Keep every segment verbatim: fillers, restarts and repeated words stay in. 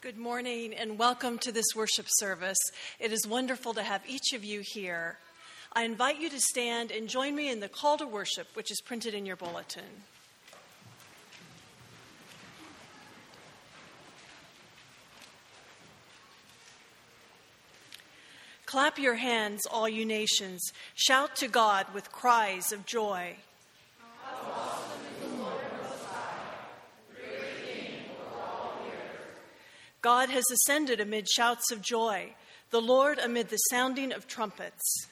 Good morning and welcome to this worship service. It is wonderful to have each of you here. I invite you to stand and join me in the call to worship, which is printed in your bulletin. Clap your hands, all you nations. Shout to God with cries of joy. God has ascended amid shouts of joy, the Lord amid the sounding of trumpets.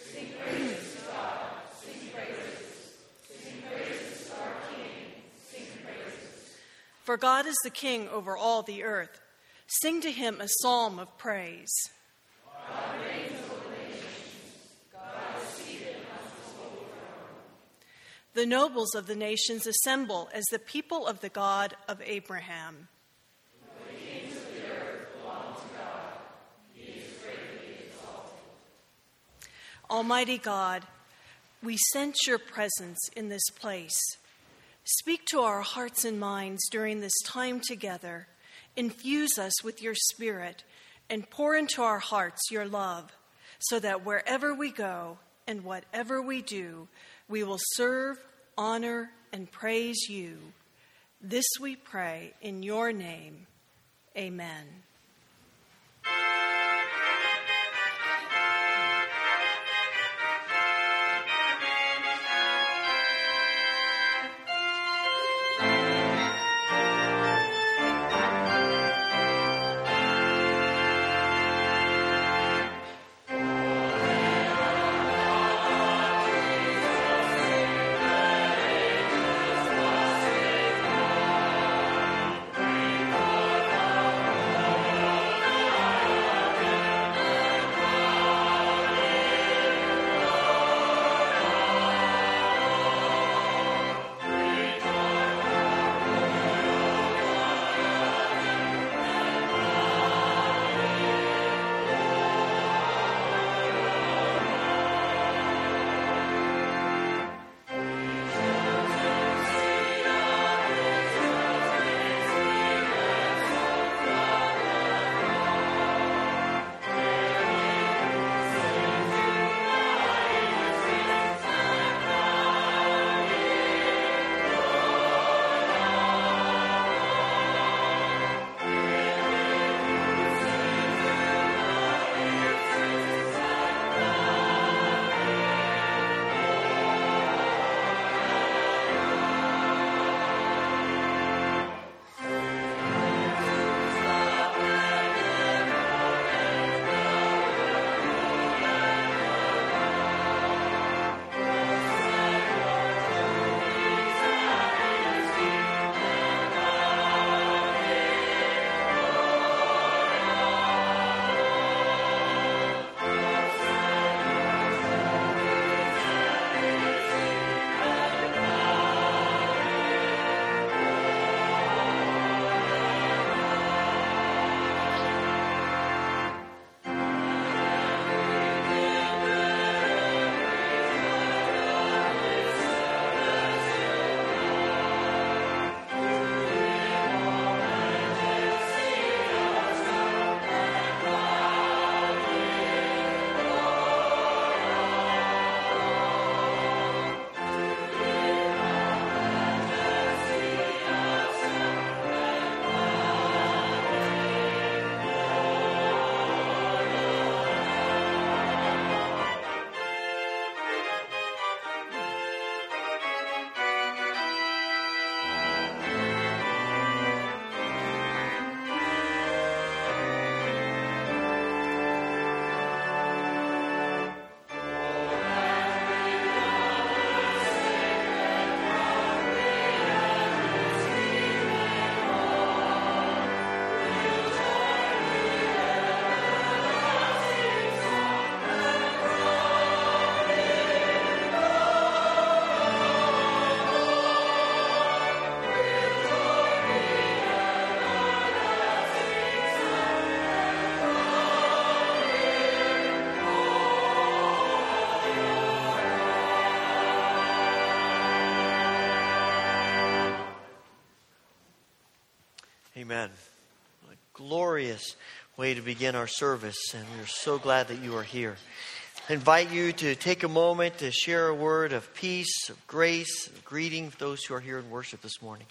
Sing praises to God, sing praises, sing praises to our King, sing praises. For God is the King over all the earth. Sing to him a psalm of praise. God reigns over the nations. God is seated on his holy throne. The nobles of the nations assemble as the people of the God of Abraham. Almighty God, we sense your presence in this place. Speak to our hearts and minds during this time together. Infuse us with your spirit and pour into our hearts your love so that wherever we go and whatever we do, we will serve, honor, and praise you. This we pray in your name. Amen. Amen. What a glorious way to begin our service, and we're so glad that you are here. I invite you to take a moment to share a word of peace, of grace, of greeting for those who are here in worship this morning.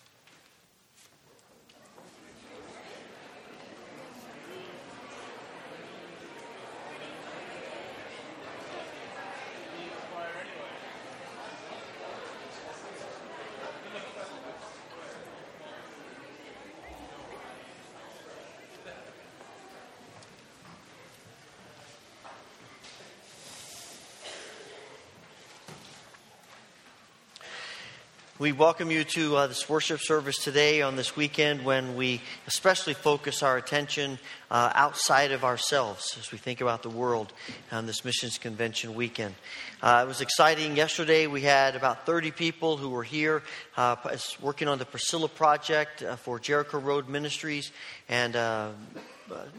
We welcome you to uh, this worship service today on this weekend when we especially focus our attention uh, outside of ourselves as we think about the world on this missions convention weekend. Uh, it was exciting. Yesterday we had about thirty people who were here uh, working on the Priscilla Project uh, for Jericho Road Ministries and uh,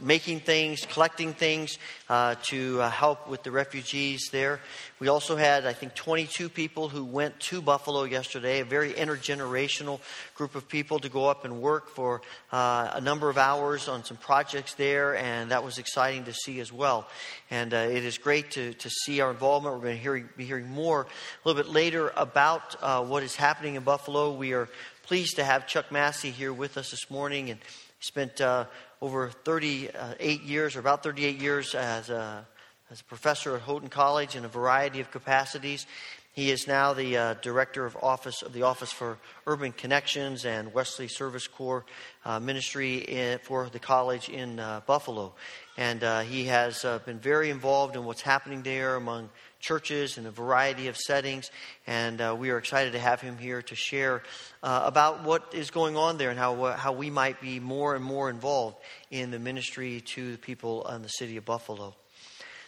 making things, collecting things uh, to uh, help with the refugees there. We also had, I think, twenty-two people who went to Buffalo yesterday, a very intergenerational group of people to go up and work for uh, a number of hours on some projects there, and that was exciting to see as well. And uh, it is great to, to see our involvement. We're going to hear, be hearing more a little bit later about uh, what is happening in Buffalo. We are pleased to have Chuck Massey here with us this morning, and he spent Uh, over thirty-eight years, or about thirty-eight years as a, as a professor at Houghton College in a variety of capacities. He is now the uh, director of office of the Office for Urban Connections and Wesley Service Corps uh, Ministry in, for the college in uh, Buffalo. And uh, he has uh, been very involved in what's happening there among churches in a variety of settings. And uh, we are excited to have him here to share uh, about what is going on there and how uh, how we might be more and more involved in the ministry to the people in the city of Buffalo.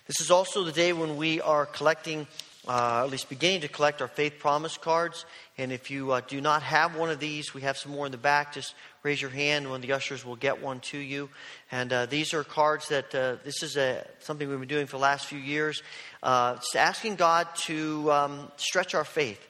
This is also the day when we are collecting Uh, at least beginning to collect our Faith Promise cards. And if you uh, do not have one of these, we have some more in the back. Just raise your hand. One of the ushers will get one to you. And uh, these are cards that uh, this is a, something we've been doing for the last few years. Uh, it's asking God to um, stretch our faith.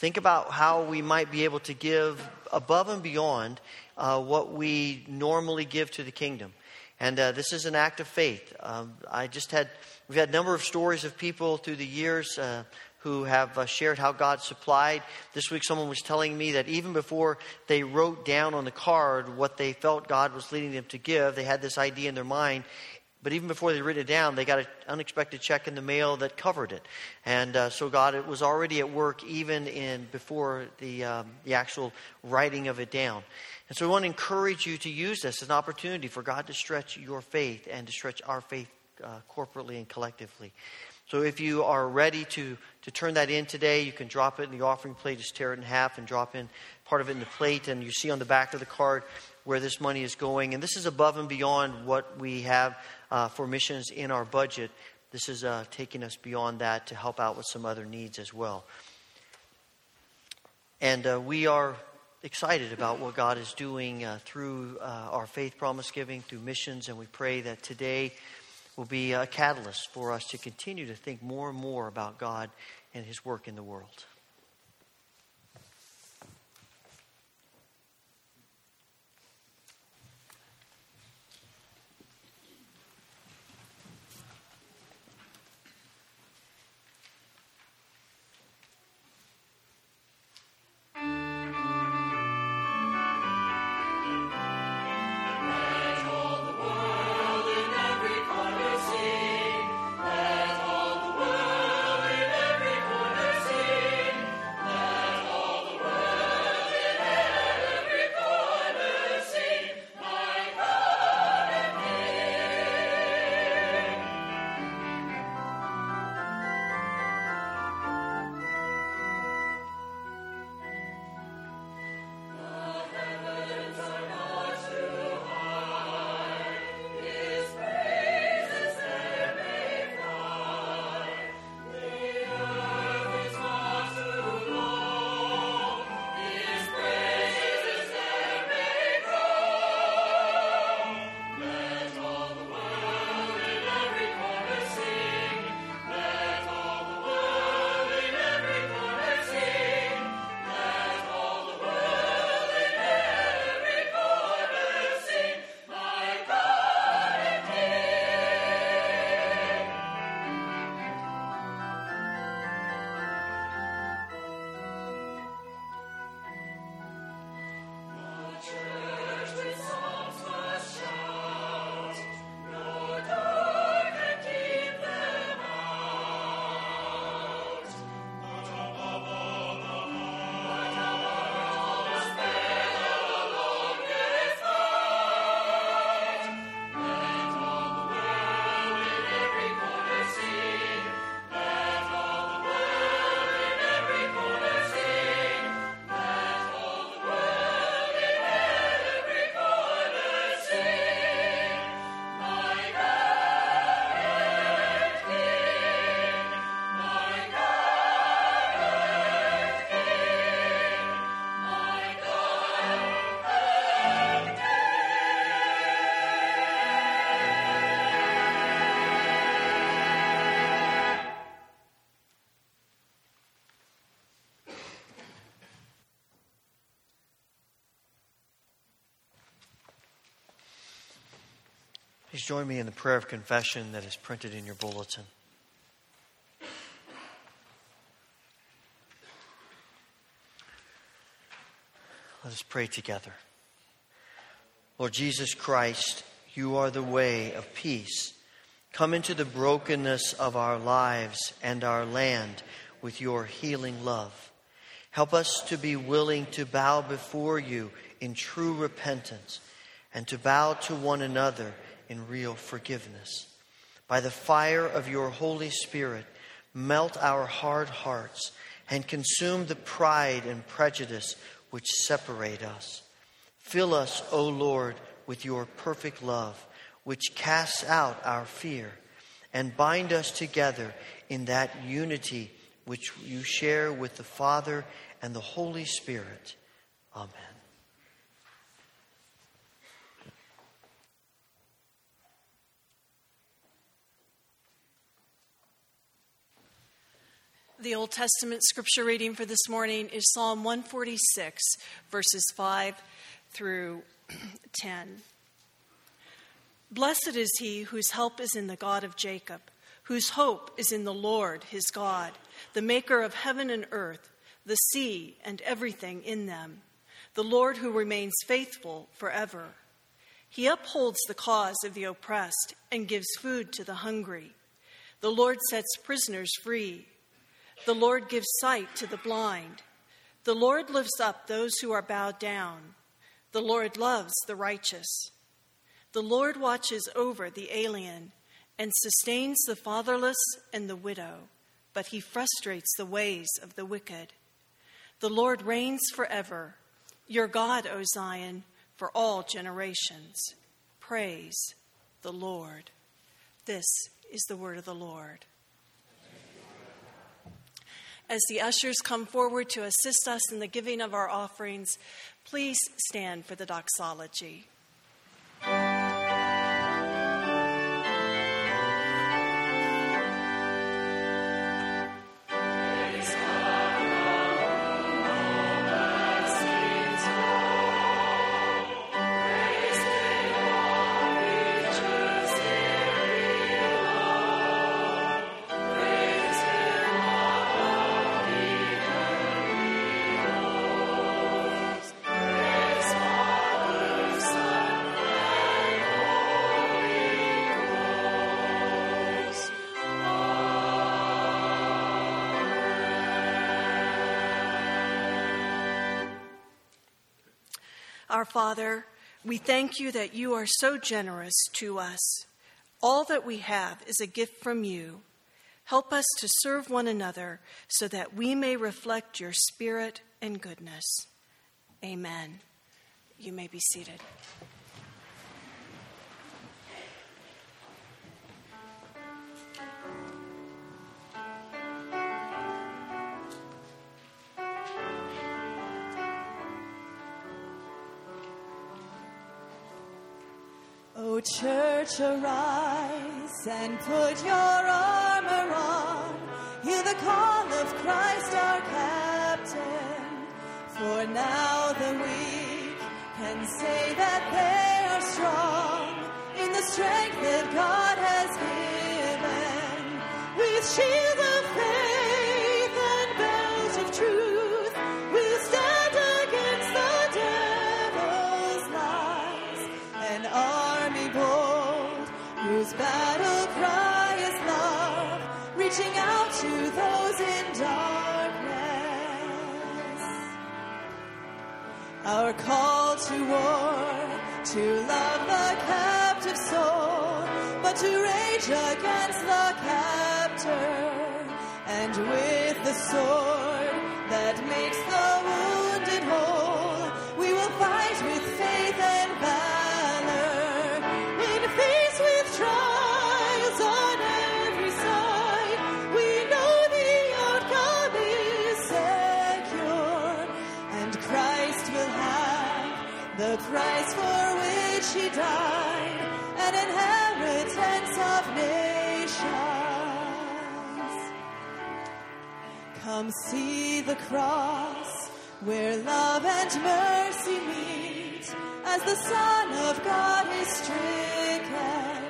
Think about how we might be able to give above and beyond uh, what we normally give to the kingdom. And uh, this is an act of faith. Um, I just had... We've had a number of stories of people through the years uh, who have uh, shared how God supplied. This week someone was telling me that even before they wrote down on the card what they felt God was leading them to give, they had this idea in their mind. But even before they wrote it down, they got an unexpected check in the mail that covered it. And uh, so God it was already at work even in before the um, the actual writing of it down. And so we want to encourage you to use this as an opportunity for God to stretch your faith and to stretch our faith Uh, corporately and collectively. So if you are ready to to turn that in today, you can drop it in the offering plate. Just tear it in half and drop in part of it in the plate. And you see on the back of the card where this money is going. And this is above and beyond what we have uh, for missions in our budget. This is uh, taking us beyond that to help out with some other needs as well. And uh, we are excited about what God is doing uh, through uh, our faith promise giving, through missions. And we pray that today will be a catalyst for us to continue to think more and more about God and His work in the world. Please join me in the prayer of confession that is printed in your bulletin. Let us pray together. Lord Jesus Christ, you are the way of peace. Come into the brokenness of our lives and our land with your healing love. Help us to be willing to bow before you in true repentance and to bow to one another in real forgiveness. By the fire of your Holy Spirit, melt our hard hearts and consume the pride and prejudice which separate us. Fill us, O Lord, with your perfect love, which casts out our fear, and bind us together in that unity which you share with the Father and the Holy Spirit. Amen. The Old Testament scripture reading for this morning is Psalm one forty-six, verses five through ten. Blessed is he whose help is in the God of Jacob, whose hope is in the Lord his God, the maker of heaven and earth, the sea and everything in them, the Lord who remains faithful forever. He upholds the cause of the oppressed and gives food to the hungry. The Lord sets prisoners free. The Lord gives sight to the blind. The Lord lifts up those who are bowed down. The Lord loves the righteous. The Lord watches over the alien and sustains the fatherless and the widow, but he frustrates the ways of the wicked. The Lord reigns forever. Your God, O Zion, for all generations. Praise the Lord. This is the word of the Lord. As the ushers come forward to assist us in the giving of our offerings, please stand for the doxology. Our Father, we thank you that you are so generous to us. All that we have is a gift from you. Help us to serve one another so that we may reflect your spirit and goodness. Amen. You may be seated. O church, arise and put your armor on. Hear the call of Christ our captain. For now the weak can say that they are strong in the strength that God has given. With shield of faith and belt of truth, we'll stand against the devil's lies. And all whose battle cry is love, reaching out to those in darkness. Our call to war, to love the captive soul, but to rage against the captor, and with the sword that makes the wounded whole, we will fight with faith and valor. The price for which he died, an inheritance of nations. Come see the cross where love and mercy meet, as the Son of God is stricken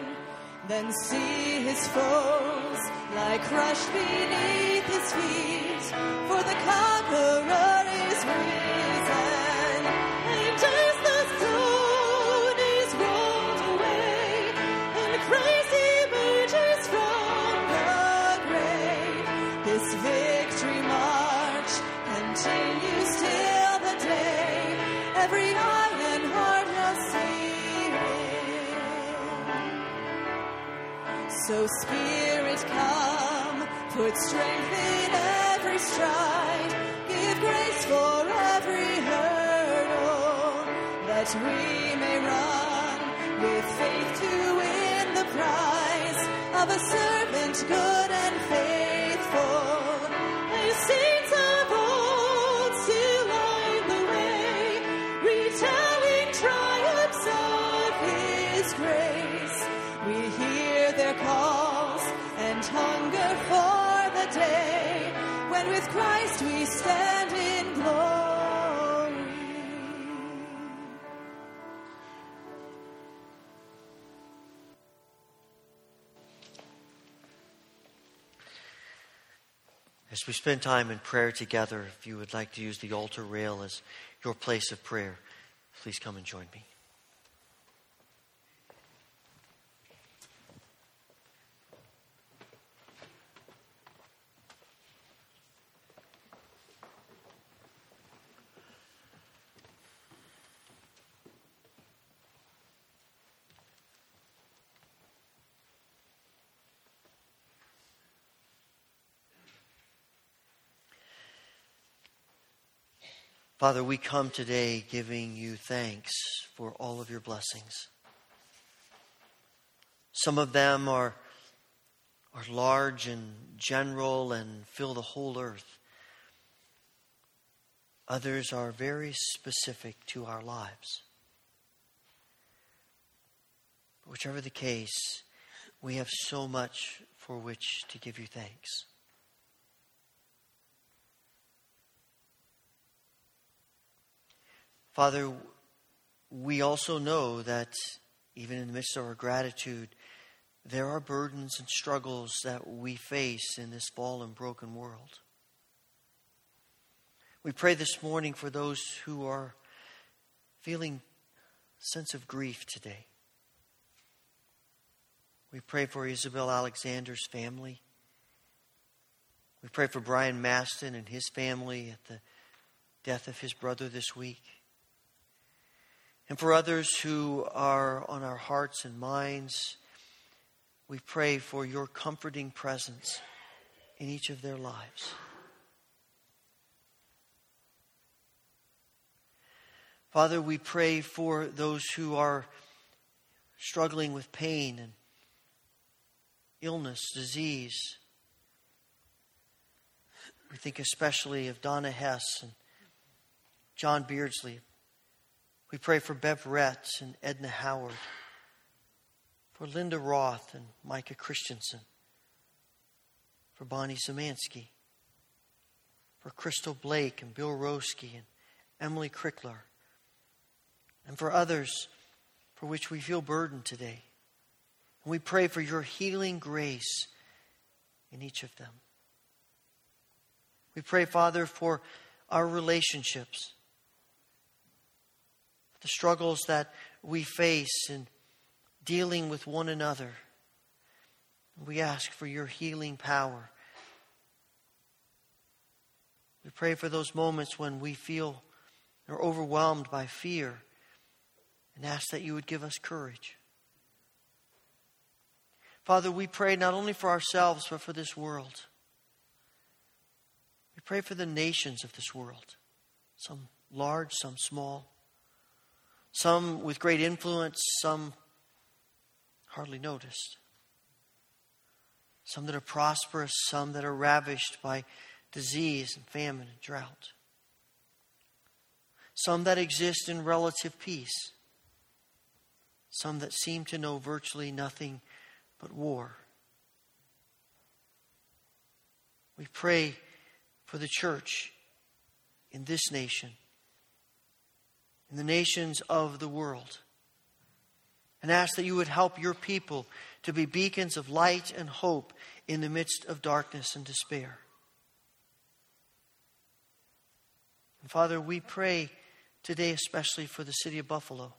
Then see his foes lie crushed beneath his feet, for the conqueror is risen. And as the stone is rolled away, and Christ emerges from the grave, this victory march continues till the day every iron heart has seen. So Spirit, come, put strength in every stride, give grace for every hurdle, that we may run with faith to win the prize of a servant good and faithful. As saints of old still line the way, retelling triumphs of His grace, we hear their calls and hunger for the day when with Christ we stand in glory. As we spend time in prayer together, if you would like to use the altar rail as your place of prayer, please come and join me. Father, we come today giving you thanks for all of your blessings. Some of them are, are large and general and fill the whole earth. Others are very specific to our lives. But whichever the case, we have so much for which to give you thanks. Father, we also know that even in the midst of our gratitude, there are burdens and struggles that we face in this fallen, broken world. We pray this morning for those who are feeling a sense of grief today. We pray for Isabel Alexander's family. We pray for Brian Mastin and his family at the death of his brother this week. And for others who are on our hearts and minds, we pray for your comforting presence in each of their lives. Father, we pray for those who are struggling with pain and illness, disease. We think especially of Donna Hess and John Beardsley. We pray for Bev Retz and Edna Howard, for Linda Roth and Micah Christensen, for Bonnie Szymanski, for Crystal Blake and Bill Roski and Emily Crickler, and for others for which we feel burdened today. And we pray for your healing grace in each of them. We pray, Father, for our relationships, the struggles that we face in dealing with one another. We ask for your healing power. We pray for those moments when we feel or overwhelmed by fear and ask that you would give us courage. Father, we pray not only for ourselves, but for this world. We pray for the nations of this world, some large, some small, some with great influence, some hardly noticed. Some that are prosperous, some that are ravished by disease and famine and drought. Some that exist in relative peace. Some that seem to know virtually nothing but war. We pray for the church in this nation, in the nations of the world. and ask that you would help your people to be beacons of light and hope in the midst of darkness and despair. And Father, we pray today especially for the city of Buffalo.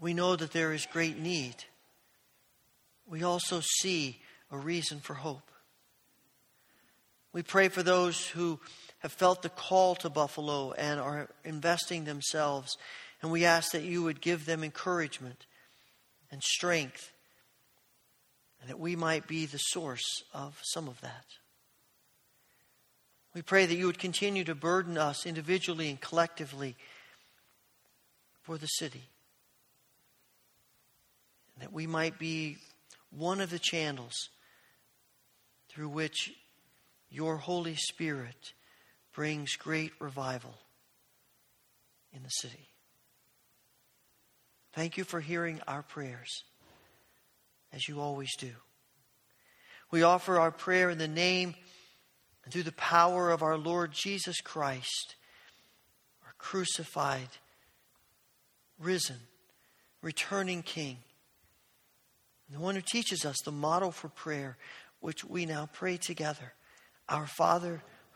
We know that there is great need. We also see a reason for hope. We pray for those who have felt the call to Buffalo and are investing themselves. And we ask that you would give them encouragement and strength, and that we might be the source of some of that. We pray that you would continue to burden us individually and collectively for the city, and that we might be one of the channels through which your Holy Spirit brings great revival in the city. Thank you for hearing our prayers, as you always do. We offer our prayer in the name and through the power of our Lord Jesus Christ, our crucified, risen, returning King, and the one who teaches us the model for prayer, which we now pray together. Our Father,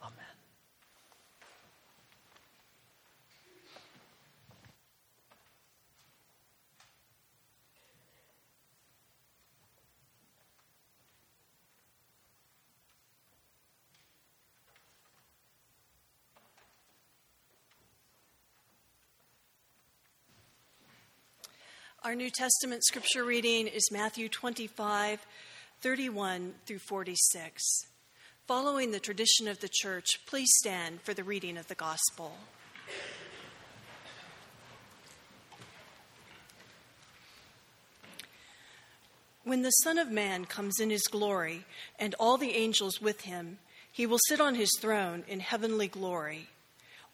Amen. Our New Testament scripture reading is Matthew twenty-five, thirty-one through forty-six. Following the tradition of the church, please stand for the reading of the gospel. When the Son of Man comes in his glory, and all the angels with him, he will sit on his throne in heavenly glory.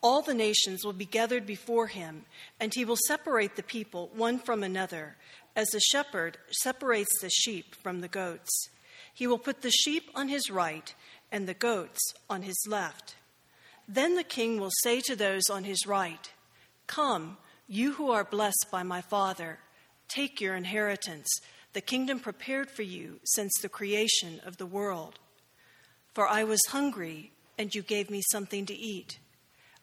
All the nations will be gathered before him, and he will separate the people one from another, as a shepherd separates the sheep from the goats. He will put the sheep on his right and the goats on his left. Then the king will say to those on his right, "Come, you who are blessed by my Father, take your inheritance, the kingdom prepared for you since the creation of the world. For I was hungry, and you gave me something to eat.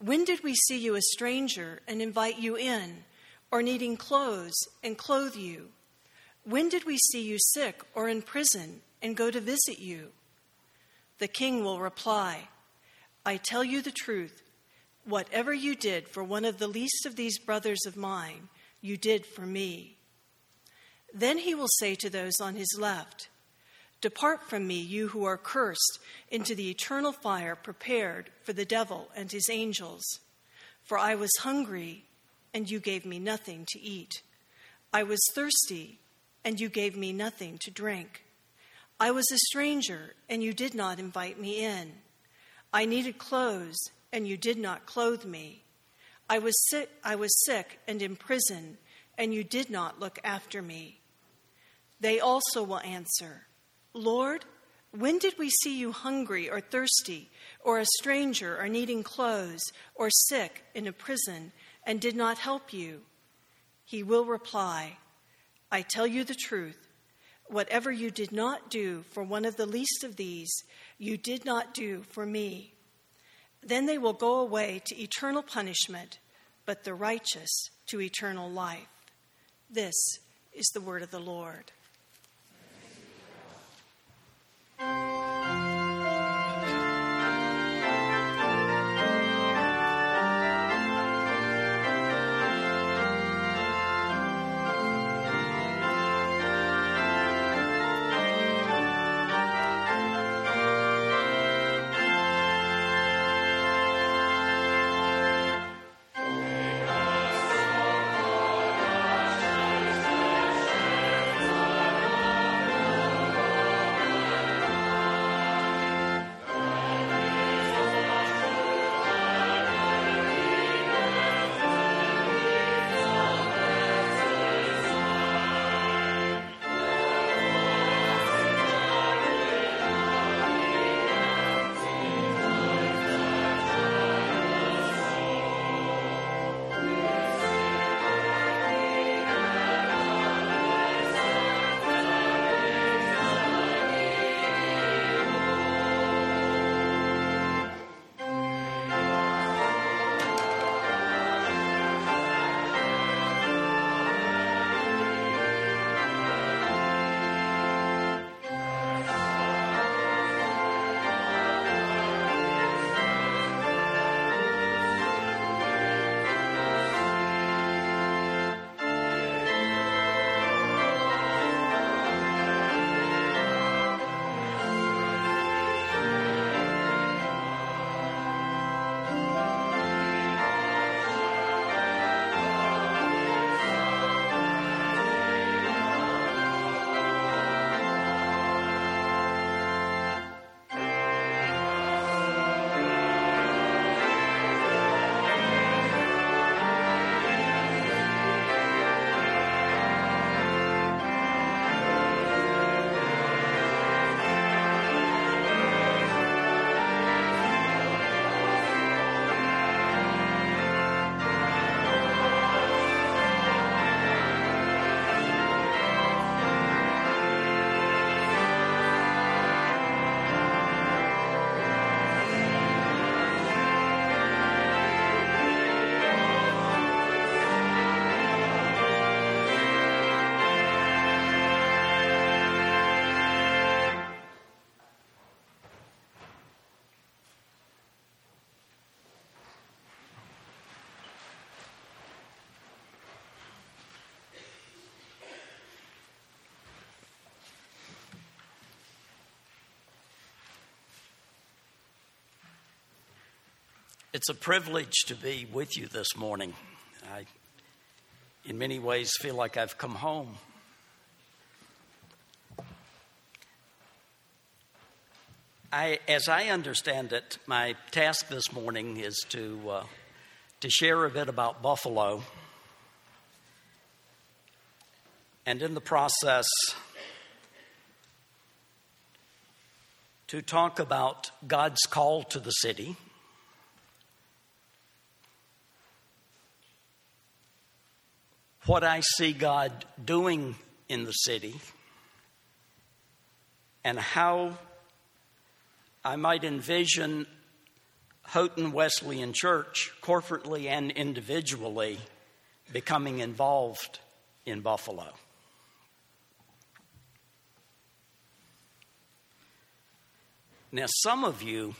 When did we see you a stranger and invite you in, or needing clothes and clothe you? When did we see you sick or in prison and go to visit you?" The king will reply, "I tell you the truth, whatever you did for one of the least of these brothers of mine, you did for me." Then he will say to those on his left, "Depart from me, you who are cursed, into the eternal fire prepared for the devil and his angels. For I was hungry, and you gave me nothing to eat. I was thirsty, and you gave me nothing to drink. I was a stranger, and you did not invite me in. I needed clothes, and you did not clothe me. I was sick, I was sick and in prison, and you did not look after me." They also will answer, "Lord, when did we see you hungry or thirsty, or a stranger or needing clothes, or sick in a prison, and did not help you?" He will reply, "I tell you the truth, whatever you did not do for one of the least of these, you did not do for me." Then they will go away to eternal punishment, but the righteous to eternal life. This is the word of the Lord. Thank you. It's a privilege to be with you this morning. I, in many ways, feel like I've come home. I, as I understand it, my task this morning is to uh, to share a bit about Buffalo, and in the process, to talk about God's call to the city. What I see God doing in the city, and how I might envision Houghton Wesleyan Church, corporately and individually, becoming involved in Buffalo. Now, some of you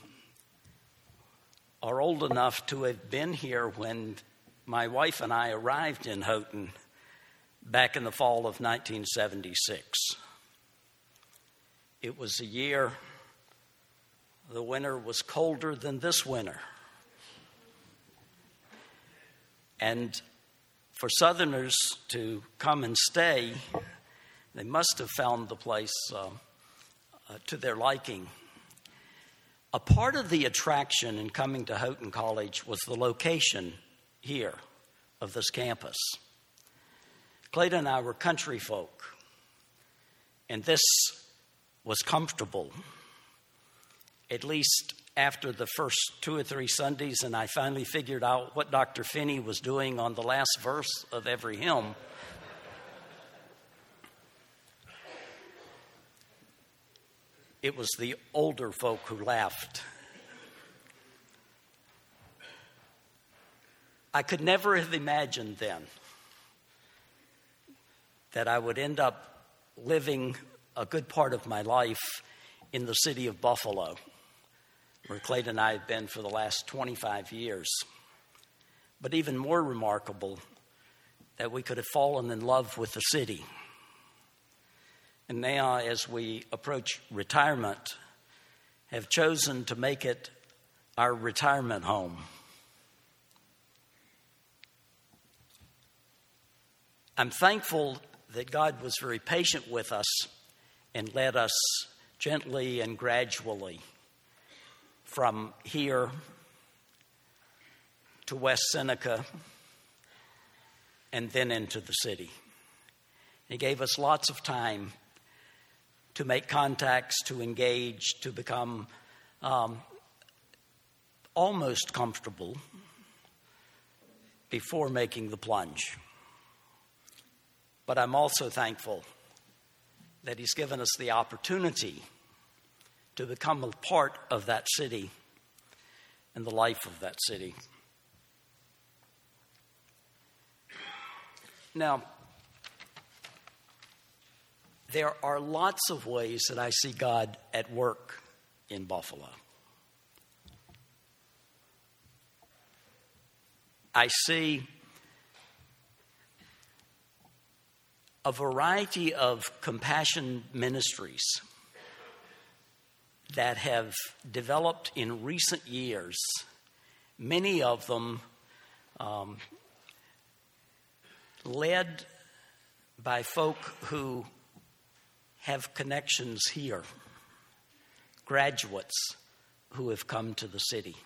are old enough to have been here when my wife and I arrived in Houghton back in the fall of nineteen seventy-six. It was a year, the winter was colder than this winter. And for Southerners to come and stay, they must have found the place uh, uh, to their liking. A part of the attraction in coming to Houghton College was the location here of this campus. Clayton and I were country folk, and this was comfortable, at least after the first two or three Sundays, and I finally figured out what Doctor Finney was doing on the last verse of every hymn. It was the older folk who laughed. I could never have imagined then that I would end up living a good part of my life in the city of Buffalo, where Clayton and I have been for the last twenty-five years. But even more remarkable, that we could have fallen in love with the city. And now, as we approach retirement, have chosen to make it our retirement home. I'm thankful that God was very patient with us and led us gently and gradually from here to West Seneca and then into the city. He gave us lots of time to make contacts, to engage, to become um, almost comfortable before making the plunge. But I'm also thankful that he's given us the opportunity to become a part of that city and the life of that city. Now, there are lots of ways that I see God at work in Buffalo. I see a variety of compassion ministries that have developed in recent years, many of them um, led by folk who have connections here, graduates who have come to the city,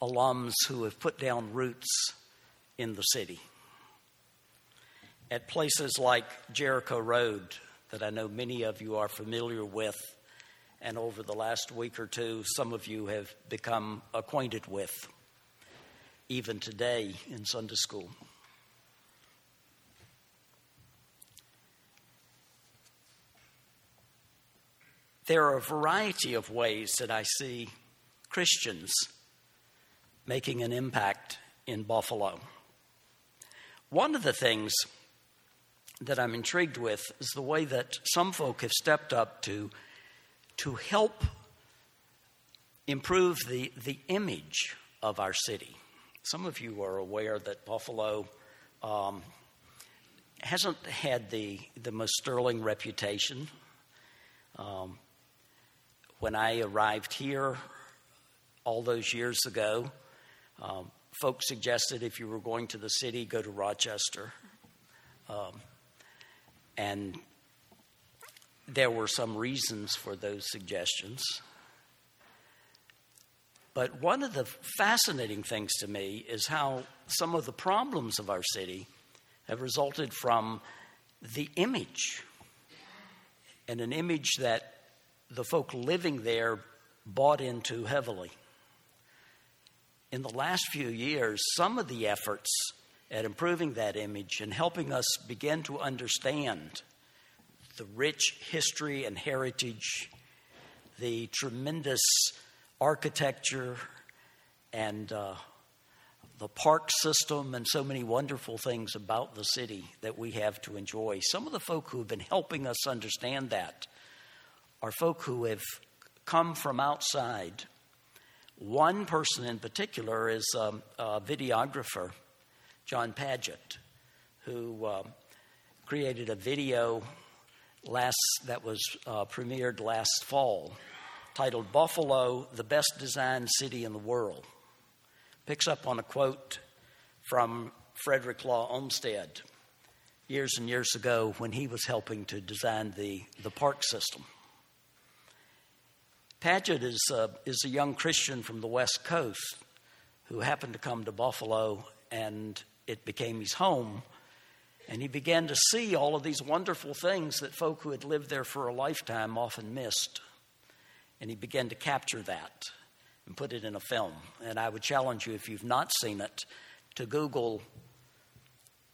alums who have put down roots in the city. At places like Jericho Road, that I know many of you are familiar with, and over the last week or two, some of you have become acquainted with, even today in Sunday school. There are a variety of ways that I see Christians making an impact in Buffalo. One of the things that I'm intrigued with is the way that some folk have stepped up to to help improve the, the image of our city. Some of you are aware that Buffalo um, hasn't had the, the most sterling reputation. Um, when I arrived here all those years ago. Um, folks suggested if you were going to the city, go to Rochester. Um, and there were some reasons for those suggestions. But one of the fascinating things to me is how some of the problems of our city have resulted from the image, and an image that the folk living there bought into heavily. In the last few years, some of the efforts at improving that image and helping us begin to understand the rich history and heritage, the tremendous architecture and uh, the park system and so many wonderful things about the city that we have to enjoy. Some of the folk who have been helping us understand that are folk who have come from outside. One person in particular is um, a videographer, John Paget, who uh, created a video last that was uh, premiered last fall, titled "Buffalo, the Best Designed City in the World." Picks up on a quote from Frederick Law Olmsted years and years ago when he was helping to design the, the park system. Paget is a, is a young Christian from the West Coast who happened to come to Buffalo, and it became his home. And he began to see all of these wonderful things that folk who had lived there for a lifetime often missed. And he began to capture that and put it in a film. And I would challenge you, if you've not seen it, to Google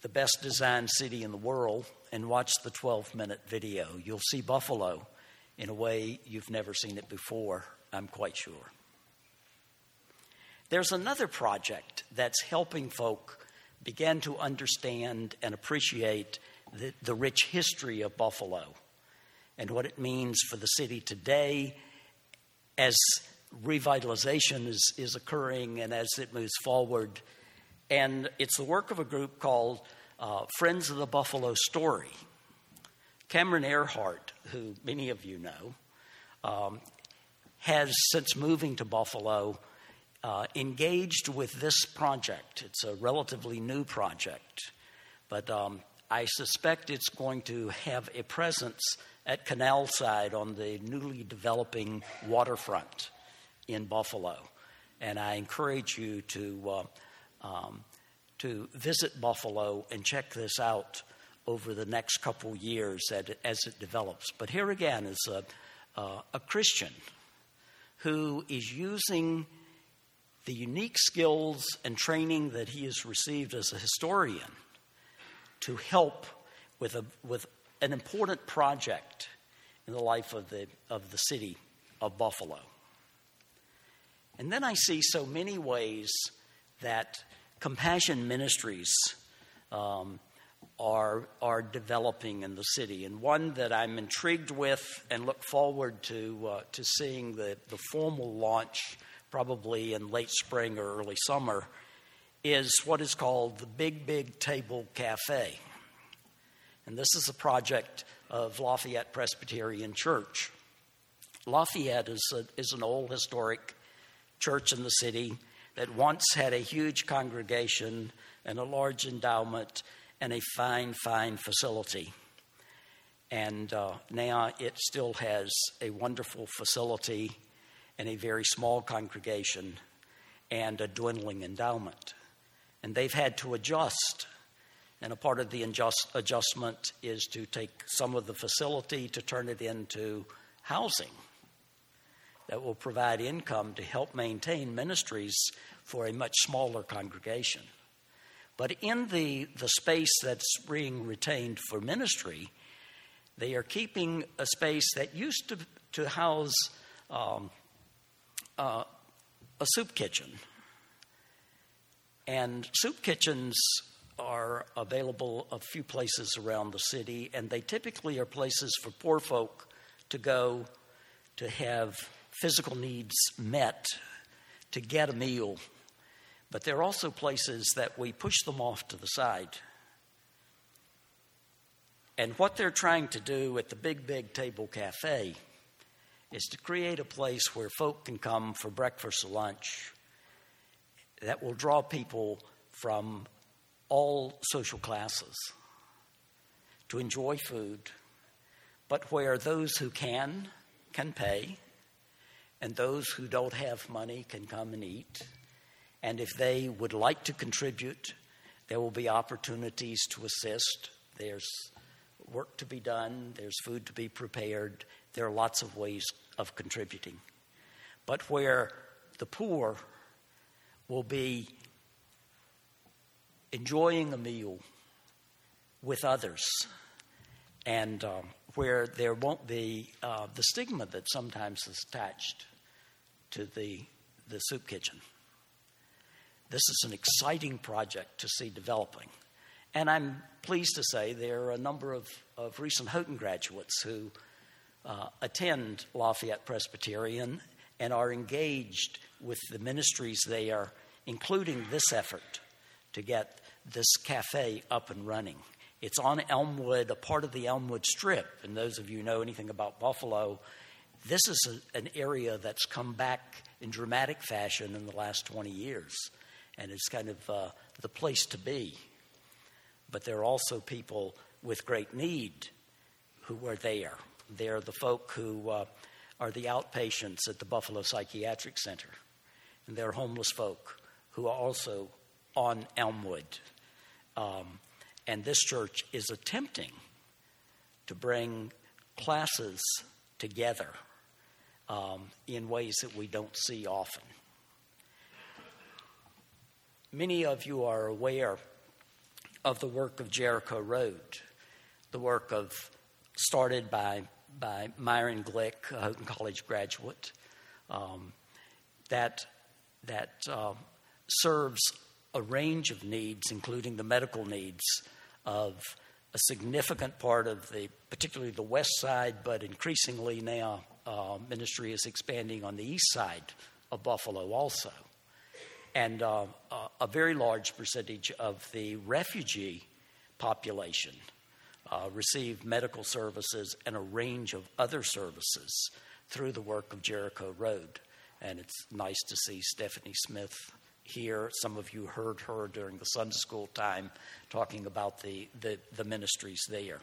the best designed city in the world and watch the twelve-minute video. You'll see Buffalo in a way you've never seen it before, I'm quite sure. There's another project that's helping folk begin to understand and appreciate the, the rich history of Buffalo and what it means for the city today, as revitalization is, is occurring and as it moves forward. And it's the work of a group called uh, Friends of the Buffalo Story. Cameron Earhart, who many of you know, um, has, since moving to Buffalo, uh, engaged with this project. It's a relatively new project, but um, I suspect it's going to have a presence at Canalside on the newly developing waterfront in Buffalo. And I encourage you to uh, um, to visit Buffalo and check this out over the next couple years as it develops. But here again is a, uh, a Christian who is using the unique skills and training that he has received as a historian to help with a with an important project in the life of the of the city of Buffalo. And then I see so many ways that Compassion Ministries um, are are developing in the city. And one that I'm intrigued with and look forward to uh, to seeing the, the formal launch probably in late spring or early summer is what is called the Big Big Table Cafe. And this is a project of Lafayette Presbyterian Church. Lafayette is a, is an old historic church in the city that once had a huge congregation and a large endowment and a fine, fine facility. And uh, now it still has a wonderful facility and a very small congregation and a dwindling endowment. And they've had to adjust. And a part of the adjust, adjustment is to take some of the facility to turn it into housing that will provide income to help maintain ministries for a much smaller congregation. But in the, the space that's being retained for ministry, they are keeping a space that used to, to house um, uh, a soup kitchen. And soup kitchens are available a few places around the city, and they typically are places for poor folk to go to have physical needs met, to get a meal. But there are also places that we push them off to the side. And what they're trying to do at the Big Big Table Cafe is to create a place where folk can come for breakfast or lunch that will draw people from all social classes to enjoy food, but where those who can can pay, and those who don't have money can come and eat. And if they would like to contribute, there will be opportunities to assist. There's work to be done. There's food to be prepared. There are lots of ways of contributing. But where the poor will be enjoying a meal with others, and um, where there won't be uh, the stigma that sometimes is attached to the the soup kitchen. This is an exciting project to see developing. And I'm pleased to say there are a number of, of recent Houghton graduates who uh, attend Lafayette Presbyterian and are engaged with the ministries there, including this effort to get this cafe up and running. It's on Elmwood, a part of the Elmwood Strip. And those of you who know anything about Buffalo, this is a, an area that's come back in dramatic fashion in the last twenty years. And it's kind of uh, the place to be. But there are also people with great need who are there. They're the folk who uh, are the outpatients at the Buffalo Psychiatric Center. And they're homeless folk who are also on Elmwood. Um, and this church is attempting to bring classes together um, in ways that we don't see often. Many of you are aware of the work of Jericho Road, the work of started by by Myron Glick, a Houghton College graduate, um, that that uh, serves a range of needs, including the medical needs of a significant part of the, particularly the west side, but increasingly now uh, ministry is expanding on the east side of Buffalo also. And uh, a very large percentage of the refugee population uh, receive medical services and a range of other services through the work of Jericho Road. And it's nice to see Stephanie Smith here. Some of you heard her during the Sunday school time talking about the, the, the ministries there.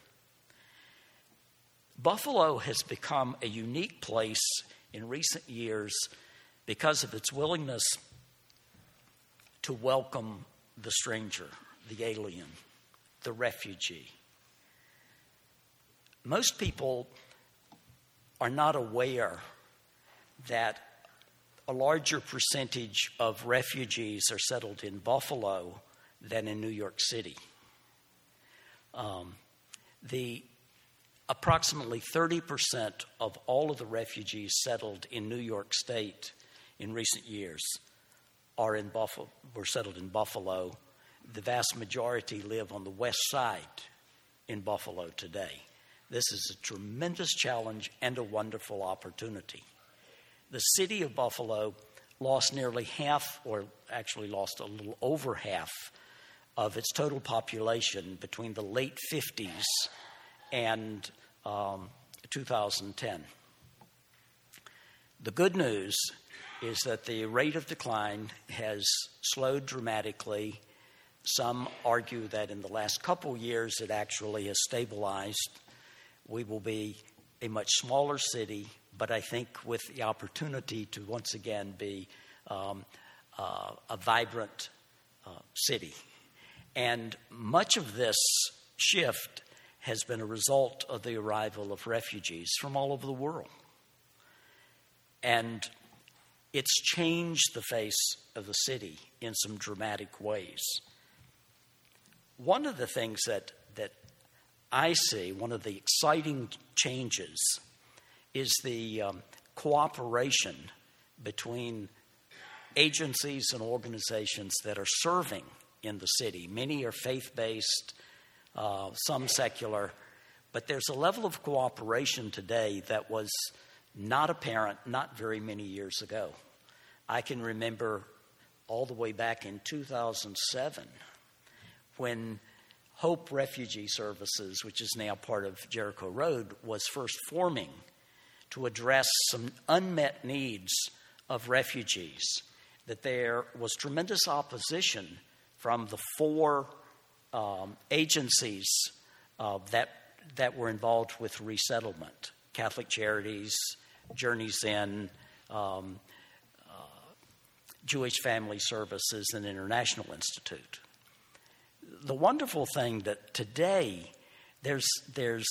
Buffalo has become a unique place in recent years because of its willingness to welcome the stranger, the alien, the refugee. Most people are not aware that a larger percentage of refugees are settled in Buffalo than in New York City. Um, the approximately thirty percent of all of the refugees settled in New York State in recent years are in Buffalo, were settled in Buffalo. The vast majority live on the west side in Buffalo today. This is a tremendous challenge and a wonderful opportunity. The city of Buffalo lost nearly half, or actually lost a little over half, of its total population between the late fifties and um, two thousand ten. The good news is that the rate of decline has slowed dramatically. Some argue that in the last couple years it actually has stabilized. We will be a much smaller city, but I think with the opportunity to once again be um, uh, a vibrant uh, city. And much of this shift has been a result of the arrival of refugees from all over the world. And it's changed the face of the city in some dramatic ways. One of the things that, that I see, one of the exciting changes, is the um, cooperation between agencies and organizations that are serving in the city. Many are faith-based, uh, some secular, but there's a level of cooperation today that was not apparent not very many years ago. I can remember all the way back in two thousand seven when Hope Refugee Services, which is now part of Jericho Road, was first forming to address some unmet needs of refugees, that there was tremendous opposition from the four um, agencies uh, that that were involved with resettlement: Catholic Charities, Journeys Inn, um, uh, Jewish Family Services, and International Institute. The wonderful thing that today there's there's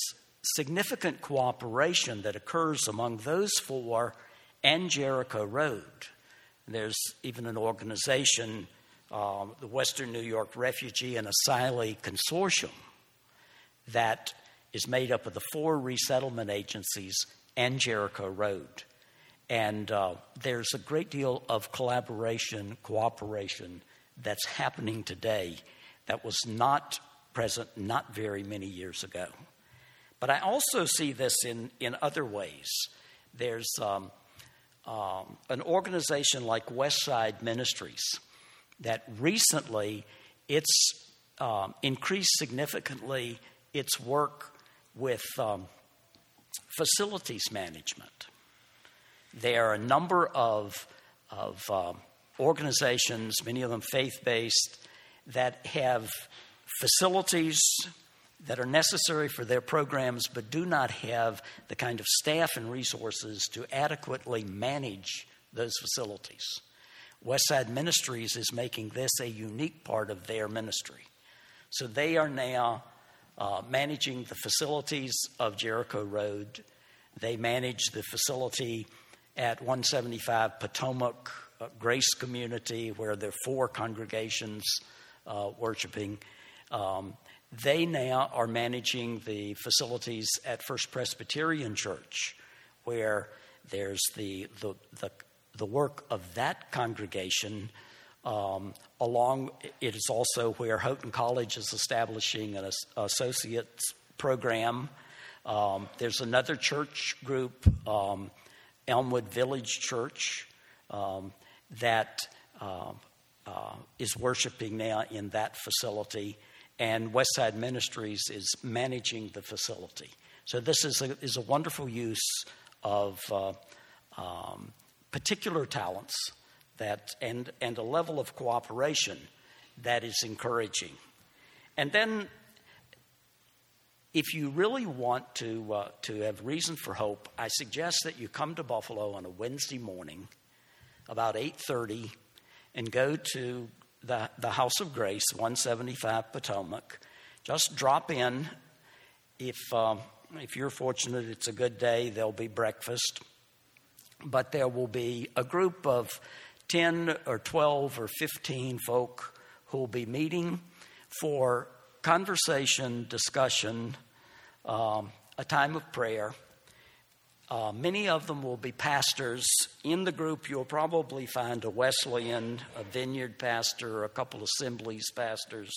significant cooperation that occurs among those four and Jericho Road. There's even an organization, um, the Western New York Refugee and Asylee Consortium, that is made up of the four resettlement agencies and Jericho Road. And uh, there's a great deal of collaboration, cooperation that's happening today that was not present not very many years ago. But I also see this in, in other ways. There's um, um, an organization like Westside Ministries that recently it's um, increased significantly its work with um, facilities management. There are a number of, of um, organizations, many of them faith-based, that have facilities that are necessary for their programs but do not have the kind of staff and resources to adequately manage those facilities. Westside Ministries is making this a unique part of their ministry. So they are now uh, managing the facilities of Jericho Road. They manage the facility at one seventy-five Potomac uh, Grace Community, where there are four congregations Uh, worshiping. Um, they now are managing the facilities at First Presbyterian Church, where there's the the the, the work of that congregation. Um, along, it is also where Houghton College is establishing an associate's program. Um, there's another church group, um, Elmwood Village Church, um, that. Uh, Uh, is worshiping now in that facility, and Westside Ministries is managing the facility. So this is a, is a wonderful use of uh, um, particular talents that and and a level of cooperation that is encouraging. And then, if you really want to uh, to have reason for hope, I suggest that you come to Buffalo on a Wednesday morning, about eight thirty. And go to the, the House of Grace, one seventy-five Potomac. Just drop in. If um, if you're fortunate, it's a good day. There'll be breakfast. But there will be a group of ten or twelve or fifteen folk who will be meeting for conversation, discussion, um, a time of prayer. Uh, many of them will be pastors. In the group, you'll probably find a Wesleyan, a Vineyard pastor, a couple of Assemblies pastors,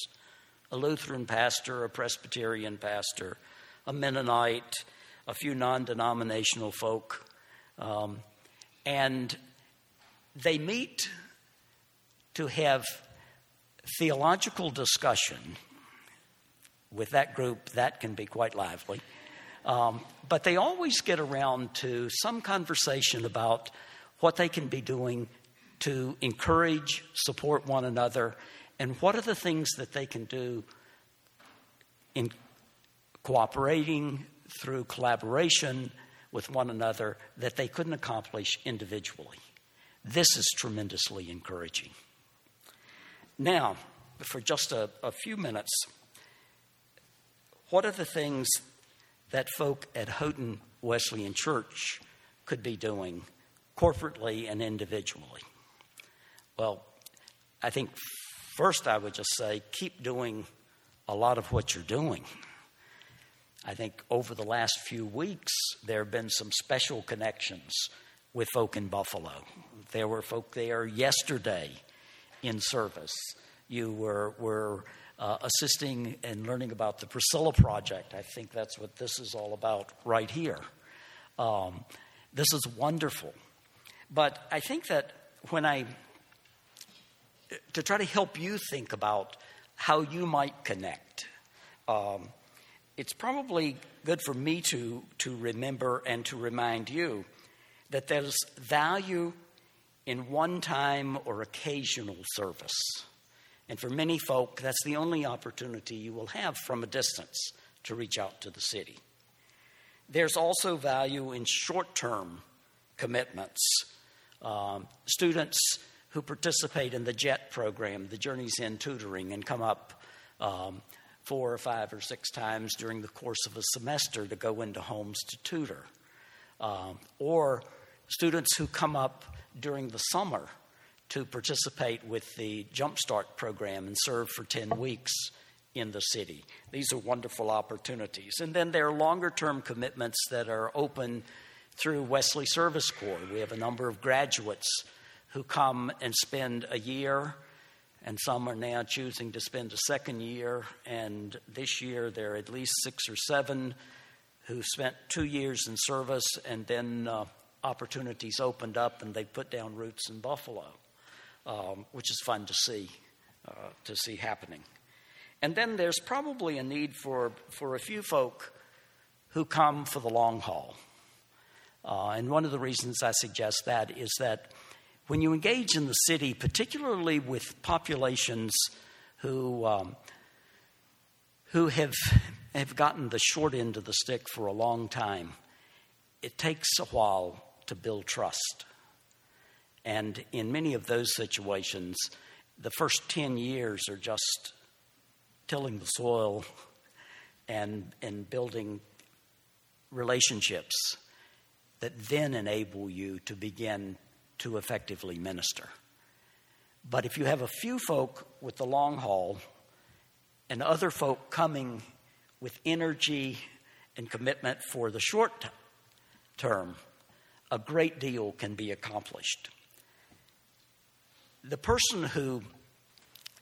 a Lutheran pastor, a Presbyterian pastor, a Mennonite, a few non-denominational folk. Um, and they meet to have theological discussion. With that group, that can be quite lively. Um, but they always get around to some conversation about what they can be doing to encourage, support one another, and what are the things that they can do in cooperating through collaboration with one another that they couldn't accomplish individually. This is tremendously encouraging. Now, for just a, a few minutes, what are the things that folk at Houghton Wesleyan Church could be doing corporately and individually? Well, I think first I would just say keep doing a lot of what you're doing. I think over the last few weeks there have been some special connections with folk in Buffalo. There were folk there yesterday in service. You were... were Uh, assisting and learning about the Priscilla Project. I think that's what this is all about right here. Um, this is wonderful. But I think that when I, to try to help you think about how you might connect, um, it's probably good for me to, to remember and to remind you that there's value in one-time or occasional service. And for many folk, that's the only opportunity you will have from a distance to reach out to the city. There's also value in short-term commitments. Um, students who participate in the J E T program, the Journeys Inn tutoring, and come up um, four or five or six times during the course of a semester to go into homes to tutor. Um, or students who come up during the summer to participate with the Jumpstart program and serve for ten weeks in the city. These are wonderful opportunities. And then there are longer-term commitments that are open through Wesley Service Corps. We have a number of graduates who come and spend a year, and some are now choosing to spend a second year. And this year there are at least six or seven who spent two years in service, and then uh, opportunities opened up, and they put down roots in Buffalo, um, which is fun to see, uh, to see happening. And then there's probably a need for, for a few folk who come for the long haul. Uh, and one of the reasons I suggest that is that when you engage in the city, particularly with populations who um, who have have gotten the short end of the stick for a long time, it takes a while to build trust. And in many of those situations, the first ten years are just tilling the soil and and building relationships that then enable you to begin to effectively minister. But if you have a few folk with the long haul and other folk coming with energy and commitment for the short t- term, a great deal can be accomplished. The person who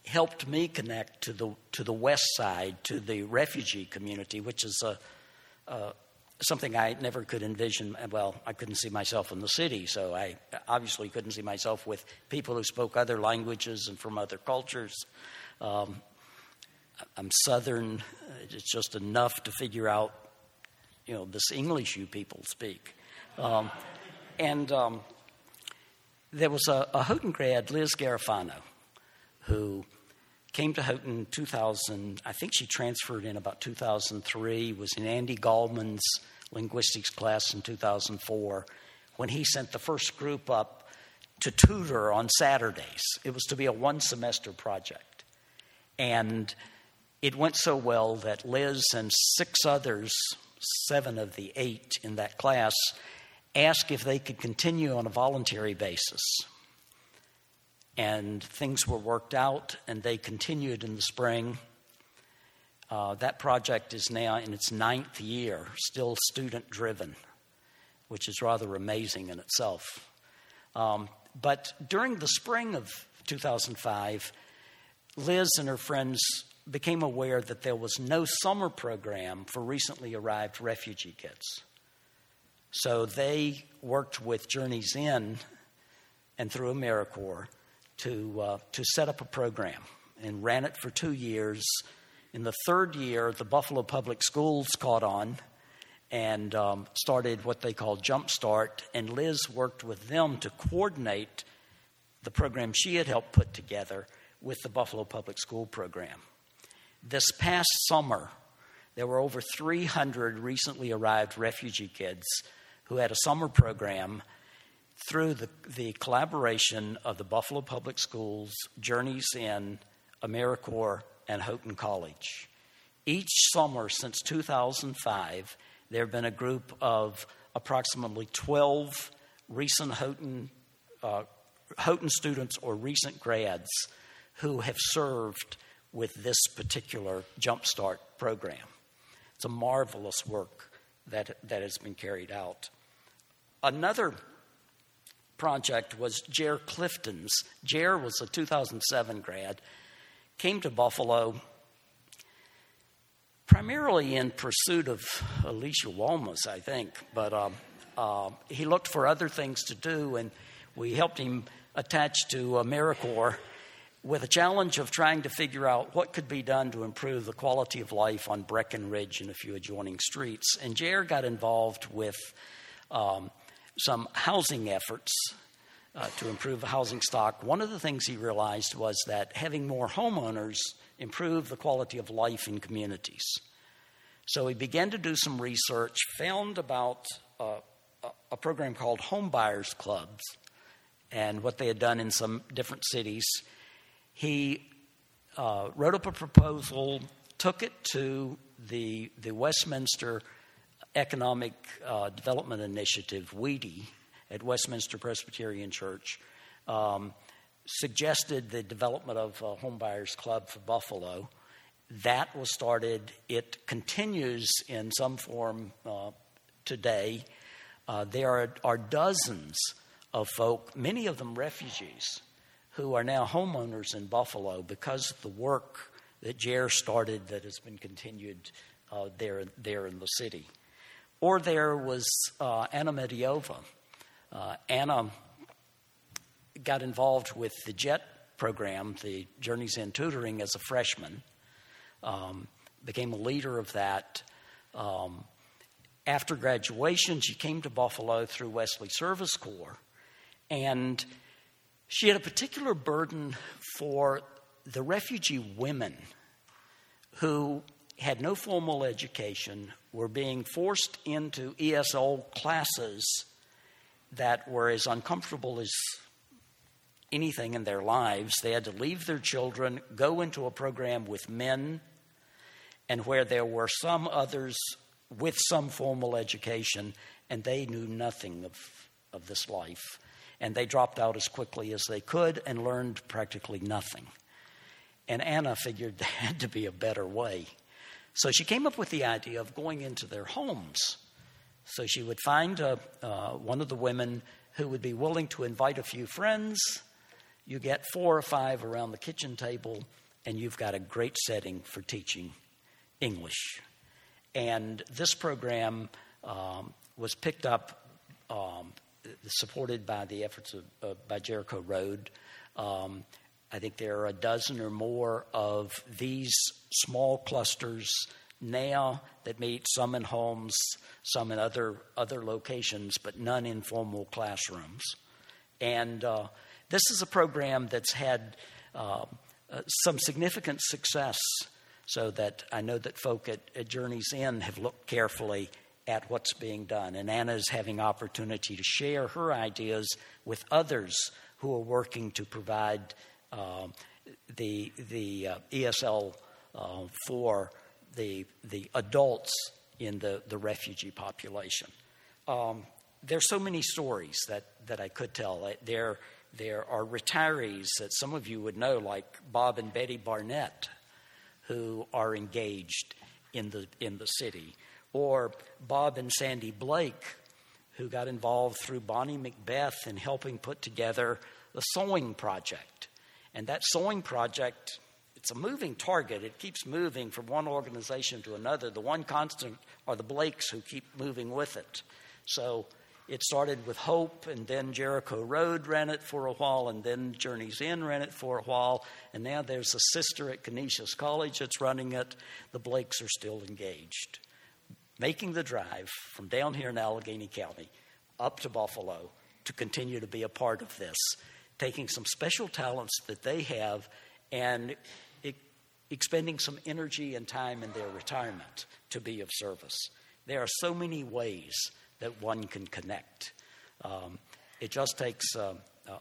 helped me connect to the to the West Side, to the refugee community, which is a, a something I never could envision. Well, I couldn't see myself in the city, so I obviously couldn't see myself with people who spoke other languages and from other cultures. Um, I'm Southern. It's just enough to figure out, you know, this English you people speak. Um, and um, there was a, a Houghton grad, Liz Garifano, who came to Houghton in two thousand. I think she transferred in about two thousand three, was in Andy Gallman's linguistics class in two thousand four, when he sent the first group up to tutor on Saturdays. It was to be a one-semester project. And it went so well that Liz and six others, seven of the eight in that class, asked if they could continue on a voluntary basis. And things were worked out, and they continued in the spring. Uh, that project is now in its ninth year, still student-driven, which is rather amazing in itself. Um, but during the spring of two thousand five, Liz and her friends became aware that there was no summer program for recently arrived refugee kids. So they worked with Journeys Inn and through AmeriCorps to uh, to set up a program, and ran it for two years. In the third year, the Buffalo Public Schools caught on and um, started what they call Jumpstart, and Liz worked with them to coordinate the program she had helped put together with the Buffalo Public School program. This past summer, there were over three hundred recently arrived refugee kids who had a summer program through the, the collaboration of the Buffalo Public Schools, Journeys Inn, AmeriCorps, and Houghton College. Each summer since two thousand five, there have been a group of approximately twelve recent Houghton, uh, Houghton students or recent grads who have served with this particular Jumpstart program. It's a marvelous work that, that has been carried out. Another project was Jer Clifton's. Jer was a two thousand seven grad, came to Buffalo primarily in pursuit of Alicia Walmas, I think, but um, uh, he looked for other things to do, and we helped him attach to AmeriCorps with a challenge of trying to figure out what could be done to improve the quality of life on Breckenridge and a few adjoining streets. And Jer got involved with um, some housing efforts uh, to improve housing stock. One of the things he realized was that having more homeowners improved the quality of life in communities. So he began to do some research, found about uh, a program called Home Buyers Clubs and what they had done in some different cities. He uh, wrote up a proposal, took it to the the Westminster Economic uh, Development Initiative, W E D I, at Westminster Presbyterian Church, um, suggested the development of a Home Buyers Club for Buffalo. That was started. It continues in some form uh, today. Uh, there are, are dozens of folk, many of them refugees, who are now homeowners in Buffalo because of the work that Jer started that has been continued uh, there, there in the city. Or there was uh, Anna Mediova. Uh, Anna got involved with the J E T program, the Journeys Inn tutoring, as a freshman, um, became a leader of that. Um, after graduation, she came to Buffalo through Wesley Service Corps, and she had a particular burden for the refugee women who had no formal education, were being forced into E S L classes that were as uncomfortable as anything in their lives. They had to leave their children, go into a program with men, and where there were some others with some formal education, and they knew nothing of, of this life. And they dropped out as quickly as they could and learned practically nothing. And Anna figured there had to be a better way. So she came up with the idea of going into their homes. So she would find a, uh, one of the women who would be willing to invite a few friends. You get four or five around the kitchen table, and you've got a great setting for teaching English. And this program um, was picked up... Um, supported by the efforts of uh, by Jericho Road. Um, I think there are a dozen or more of these small clusters now that meet, some in homes, some in other other locations, but none in formal classrooms. And uh, this is a program that's had uh, uh, some significant success, so that I know that folk at, at Journeys Inn have looked carefully at what's being done. And Anna's having opportunity to share her ideas with others who are working to provide uh, the the uh, E S L uh, for the the adults in the, the refugee population. Um, there's so many stories that, that I could tell. There, there are retirees that some of you would know, like Bob and Betty Barnett, who are engaged in the in the city. Or Bob and Sandy Blake, who got involved through Bonnie Macbeth in helping put together the sewing project. And that sewing project, it's a moving target. It keeps moving from one organization to another. The one constant are the Blakes, who keep moving with it. So it started with Hope, and then Jericho Road ran it for a while, and then Journeys Inn ran it for a while. And now there's a sister at Canisius College that's running it. The Blakes are still engaged, making the drive from down here in Allegheny County up to Buffalo to continue to be a part of this, taking some special talents that they have and expending some energy and time in their retirement to be of service. There are so many ways that one can connect. Um, it just takes uh,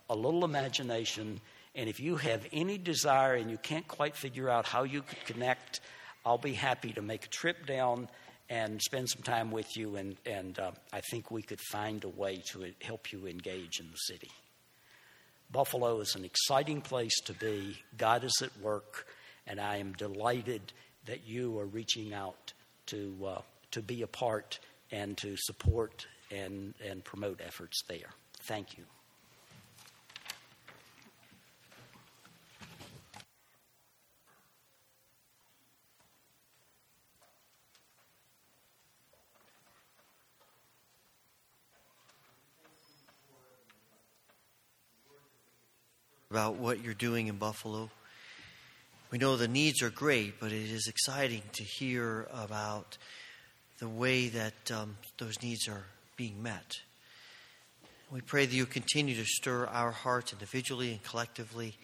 a little imagination, and if you have any desire and you can't quite figure out how you could connect, I'll be happy to make a trip down and spend some time with you, and, and uh, I think we could find a way to help you engage in the city. Buffalo is an exciting place to be. God is at work, and I am delighted that you are reaching out to uh, to be a part and to support and, and promote efforts there. Thank you. about what you're doing in Buffalo. We know the needs are great, but it is exciting to hear about the way that um, those needs are being met. We pray that you continue to stir our hearts individually and collectively,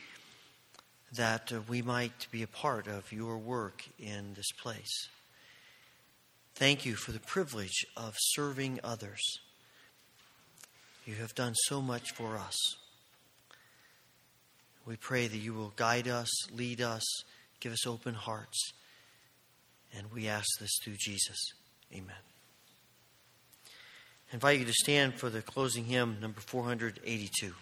that uh, we might be a part of your work in this place. Thank you for the privilege of serving others. You have done so much for us. We pray that you will guide us, lead us, give us open hearts. And we ask this through Jesus. Amen. I invite you to stand for the closing hymn, number four eighty-two.